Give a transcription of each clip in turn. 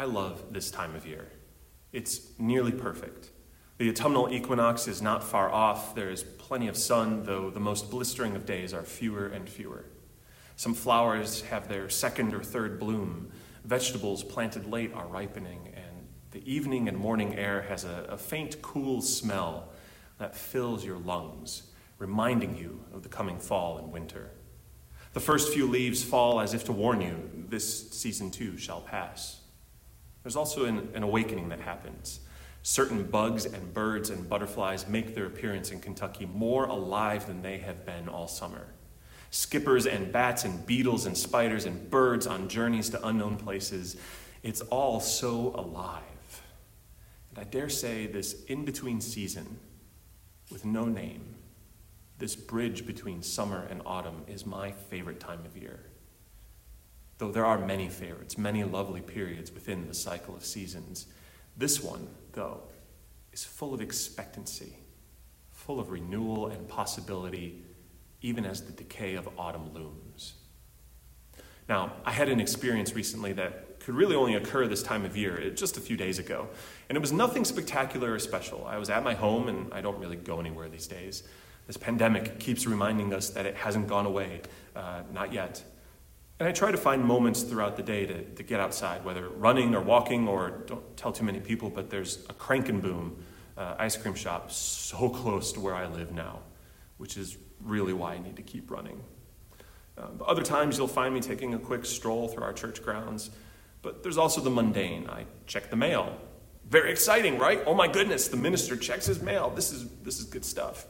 I love this time of year. It's nearly perfect. The autumnal equinox is not far off. There is plenty of sun, though the most blistering of days are fewer and fewer. Some flowers have their second or third bloom. Vegetables planted late are ripening, and the evening and morning air has a faint, cool smell that fills your lungs, reminding you of the coming fall and winter. The first few leaves fall as if to warn you, this season too shall pass. There's also an awakening that happens. Certain bugs and birds and butterflies make their appearance in Kentucky more alive than they have been all summer. Skippers and bats and beetles and spiders and birds on journeys to unknown places. It's all so alive. And I dare say this in-between season with no name, this bridge between summer and autumn, is my favorite time of year. Though there are many favorites, many lovely periods within the cycle of seasons, this one, though, is full of expectancy, full of renewal and possibility, even as the decay of autumn looms. Now, I had an experience recently that could really only occur this time of year, just a few days ago, and it was nothing spectacular or special. I was at my home, and I don't really go anywhere these days. This pandemic keeps reminding us that it hasn't gone away, not yet. And I try to find moments throughout the day to get outside, whether running or walking, or don't tell too many people, but there's a Crank and Boom ice cream shop so close to where I live now, which is really why I need to keep running. But other times you'll find me taking a quick stroll through our church grounds, but there's also the mundane. I check the mail. Very exciting, right? Oh my goodness, the minister checks his mail. This is good stuff.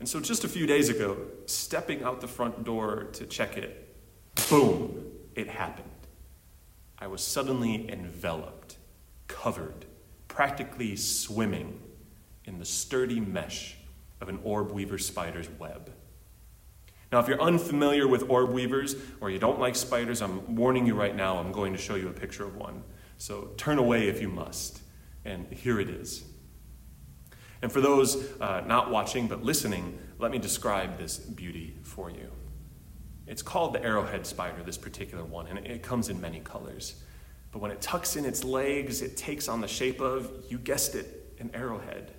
And so just a few days ago, stepping out the front door to check it, boom, it happened. I was suddenly enveloped, covered, practically swimming in the sturdy mesh of an orb-weaver spider's web. Now, if you're unfamiliar with orb-weavers or you don't like spiders, I'm warning you right now, I'm going to show you a picture of one. So turn away if you must. And here it is. And for those not watching but listening, let me describe this beauty for you. It's called the arrowhead spider, this particular one, and it comes in many colors. But when it tucks in its legs, it takes on the shape of, you guessed it, an arrowhead.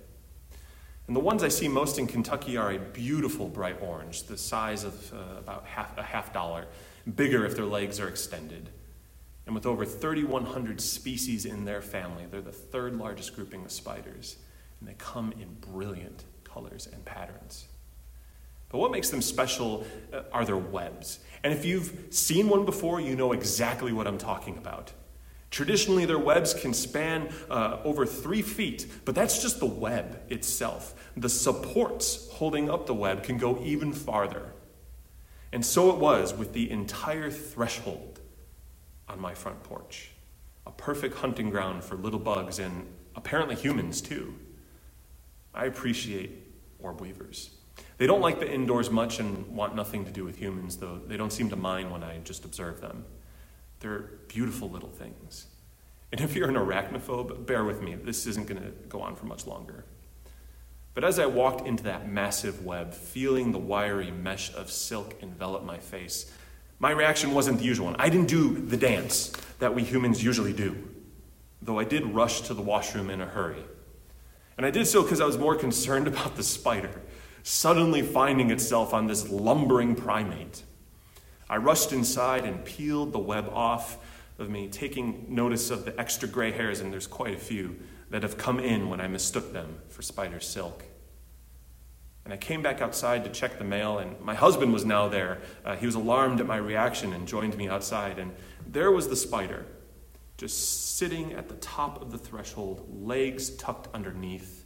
And the ones I see most in Kentucky are a beautiful bright orange, the size of about a half dollar, bigger if their legs are extended. And with over 3,100 species in their family, they're the third largest grouping of spiders. And they come in brilliant colors and patterns. But what makes them special are their webs. And if you've seen one before, you know exactly what I'm talking about. Traditionally, their webs can span over 3 feet, but that's just the web itself. The supports holding up the web can go even farther. And so it was with the entire threshold on my front porch, a perfect hunting ground for little bugs and apparently humans too. I appreciate orb-weavers. They don't like the indoors much and want nothing to do with humans, though they don't seem to mind when I just observe them. They're beautiful little things. And if you're an arachnophobe, bear with me. This isn't going to go on for much longer. But as I walked into that massive web, feeling the wiry mesh of silk envelop my face, my reaction wasn't the usual one. I didn't do the dance that we humans usually do, though I did rush to the washroom in a hurry. And I did so because I was more concerned about the spider suddenly finding itself on this lumbering primate. I rushed inside and peeled the web off of me, taking notice of the extra gray hairs, and there's quite a few, that have come in when I mistook them for spider silk. And I came back outside to check the mail, and my husband was now there. He was alarmed at my reaction and joined me outside, and there was the spider, just sitting at the top of the threshold, legs tucked underneath,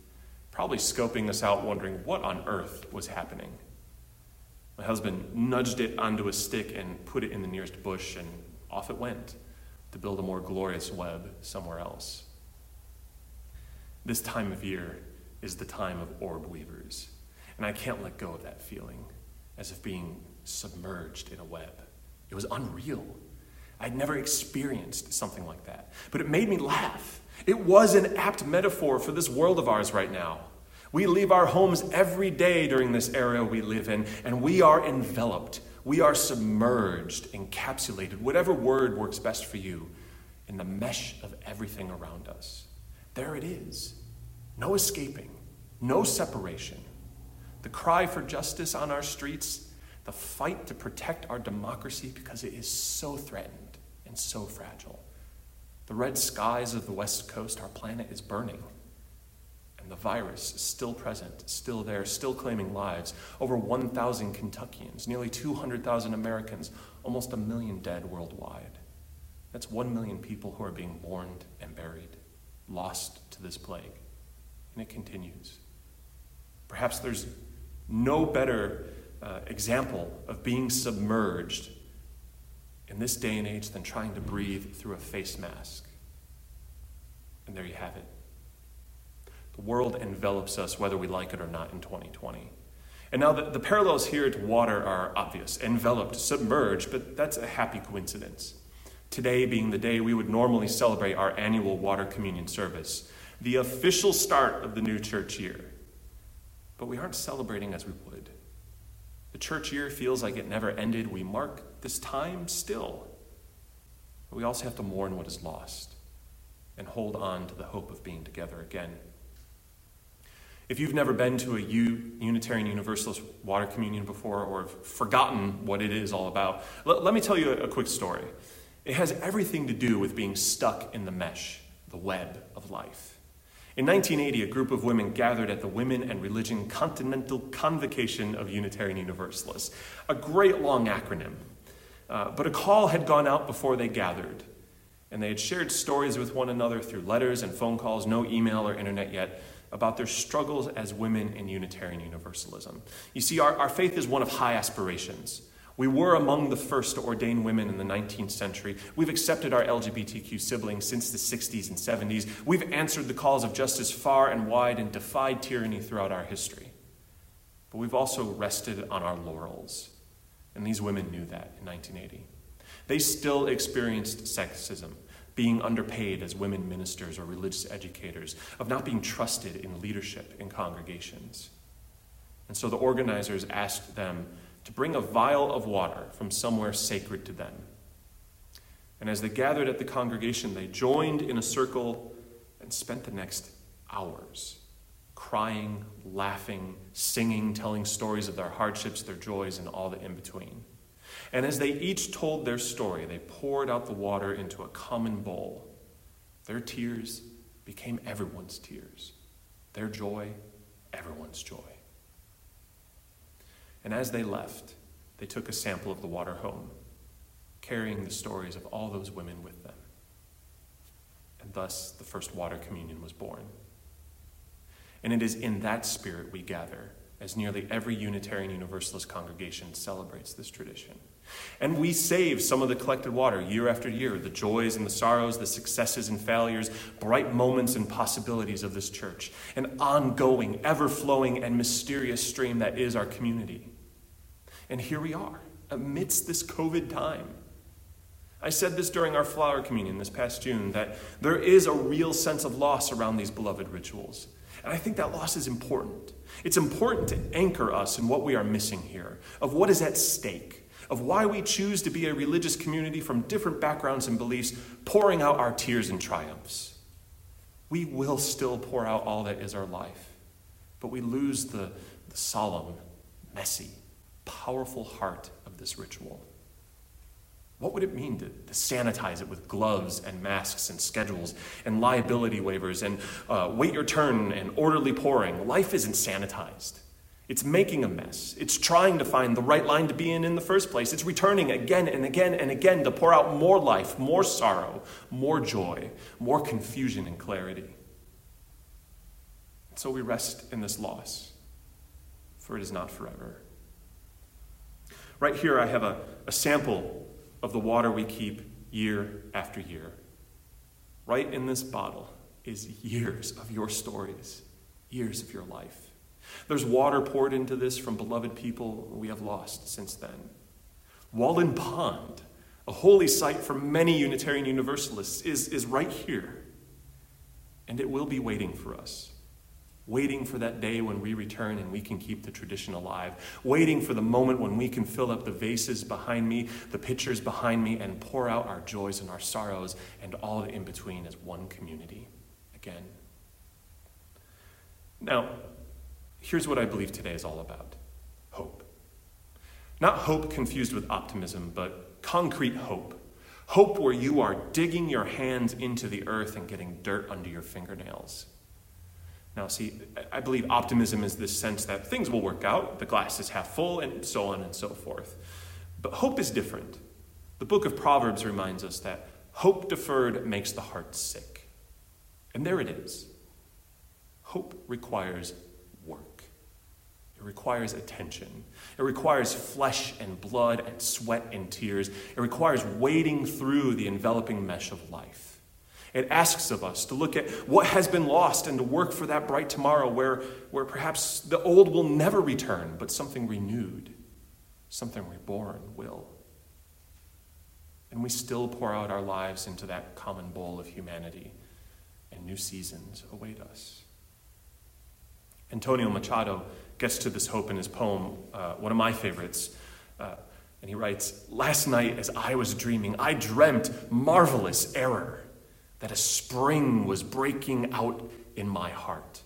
probably scoping us out, wondering what on earth was happening. My husband nudged it onto a stick and put it in the nearest bush, and off it went to build a more glorious web somewhere else. This time of year is the time of orb weavers, and I can't let go of that feeling, as if being submerged in a web. It was unreal. I'd never experienced something like that, but it made me laugh. It was an apt metaphor for this world of ours right now. We leave our homes every day during this era we live in, and we are enveloped, we are submerged, encapsulated, whatever word works best for you, in the mesh of everything around us. There it is. No escaping, no separation. The cry for justice on our streets, the fight to protect our democracy because it is so threatened and so fragile. The red skies of the West Coast, our planet is burning. And the virus is still present, still there, still claiming lives. Over 1,000 Kentuckians, nearly 200,000 Americans, almost 1 million dead worldwide. That's 1 million people who are being mourned and buried, lost to this plague. And it continues. Perhaps there's no better example of being submerged in this day and age than trying to breathe through a face mask. And there you have it. The world envelops us whether we like it or not in 2020. And now the parallels here to water are obvious. Enveloped, submerged, but that's a happy coincidence. Today being the day we would normally celebrate our annual water communion service, the official start of the new church year. But we aren't celebrating as we would. The church year feels like it never ended. We mark this time still. But we also have to mourn what is lost and hold on to the hope of being together again. If you've never been to a Unitarian Universalist water communion before or have forgotten what it is all about, let me tell you a quick story. It has everything to do with being stuck in the mesh, the web of life. In 1980, a group of women gathered at the Women and Religion Continental Convocation of Unitarian Universalists, a great long acronym. But a call had gone out before they gathered, and they had shared stories with one another through letters and phone calls, no email or internet yet, about their struggles as women in Unitarian Universalism. You see, our faith is one of high aspirations. We were among the first to ordain women in the 19th century. We've accepted our LGBTQ siblings since the 60s and 70s. We've answered the calls of justice far and wide and defied tyranny throughout our history. But we've also rested on our laurels. And these women knew that in 1980. They still experienced sexism, being underpaid as women ministers or religious educators, of not being trusted in leadership in congregations. And so the organizers asked them to bring a vial of water from somewhere sacred to them. And as they gathered at the congregation, they joined in a circle and spent the next hours crying, laughing, singing, telling stories of their hardships, their joys, and all the in-between. And as they each told their story, they poured out the water into a common bowl. Their tears became everyone's tears. Their joy, everyone's joy. And as they left, they took a sample of the water home, carrying the stories of all those women with them. And thus, the first water communion was born. And it is in that spirit we gather, as nearly every Unitarian Universalist congregation celebrates this tradition. And we save some of the collected water year after year, the joys and the sorrows, the successes and failures, bright moments and possibilities of this church, an ongoing, ever-flowing, and mysterious stream that is our community. And here we are, amidst this COVID time. I said this during our flower communion this past June, that there is a real sense of loss around these beloved rituals. And I think that loss is important. It's important to anchor us in what we are missing here, of what is at stake, of why we choose to be a religious community from different backgrounds and beliefs, pouring out our tears and triumphs. We will still pour out all that is our life, but we lose the solemn, messy, powerful heart of this ritual. What would it mean to sanitize it with gloves and masks and schedules and liability waivers and wait your turn and orderly pouring? Life isn't sanitized. It's making a mess. It's trying to find the right line to be in the first place. It's returning again and again and again to pour out more life, more sorrow, more joy, more confusion and clarity. And so we rest in this loss, for it is not forever. Right here I have a sample of the water we keep year after year. Right in this bottle is years of your stories, years of your life. There's water poured into this from beloved people we have lost since then. Walden Pond, a holy site for many Unitarian Universalists, is right here. And it will be waiting for us, waiting for that day when we return and we can keep the tradition alive, waiting for the moment when we can fill up the vases behind me, the pitchers behind me, and pour out our joys and our sorrows and all in between as one community again. Now, here's what I believe today is all about: hope. Not hope confused with optimism, but concrete hope. Hope where you are digging your hands into the earth and getting dirt under your fingernails. Now, see, I believe optimism is this sense that things will work out, the glass is half full, and so on and so forth. But hope is different. The book of Proverbs reminds us that hope deferred makes the heart sick. And there it is. Hope requires work. It requires attention. It requires flesh and blood and sweat and tears. It requires wading through the enveloping mesh of life. It asks of us to look at what has been lost and to work for that bright tomorrow where perhaps the old will never return, but something renewed, something reborn will. And we still pour out our lives into that common bowl of humanity, and new seasons await us. Antonio Machado gets to this hope in his poem, one of my favorites, and he writes, "Last night as I was dreaming, I dreamt marvelous error, that a spring was breaking out in my heart.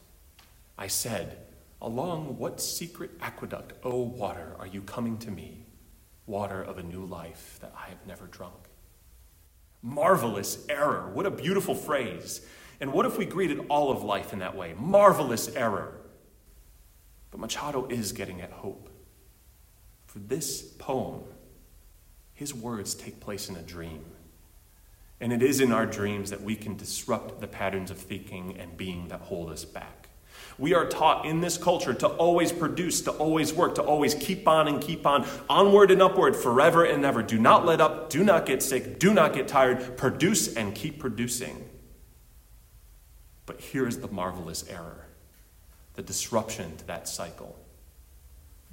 I said, along what secret aqueduct, O water, are you coming to me, water of a new life that I have never drunk?" Marvelous error, what a beautiful phrase. And what if we greeted all of life in that way? Marvelous error. But Machado is getting at hope. For this poem, his words take place in a dream. And it is in our dreams that we can disrupt the patterns of thinking and being that hold us back. We are taught in this culture to always produce, to always work, to always keep on and keep on, onward and upward, forever and ever. Do not let up, do not get sick, do not get tired, produce and keep producing. But here is the marvelous error, the disruption to that cycle.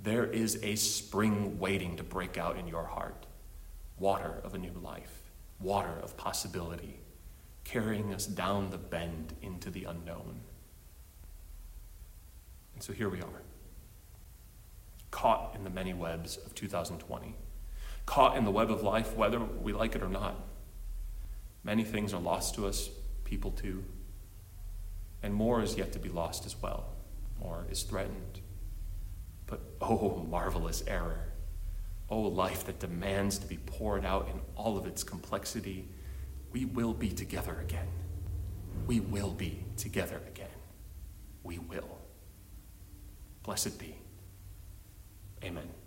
There is a spring waiting to break out in your heart, water of a new life. Water of possibility, carrying us down the bend into the unknown. And so here we are, caught in the many webs of 2020, caught in the web of life, whether we like it or not. Many things are lost to us, people too, and more is yet to be lost as well, or is threatened. But oh, marvelous error. Oh, life that demands to be poured out in all of its complexity, we will be together again. We will be together again. We will. Blessed be. Amen.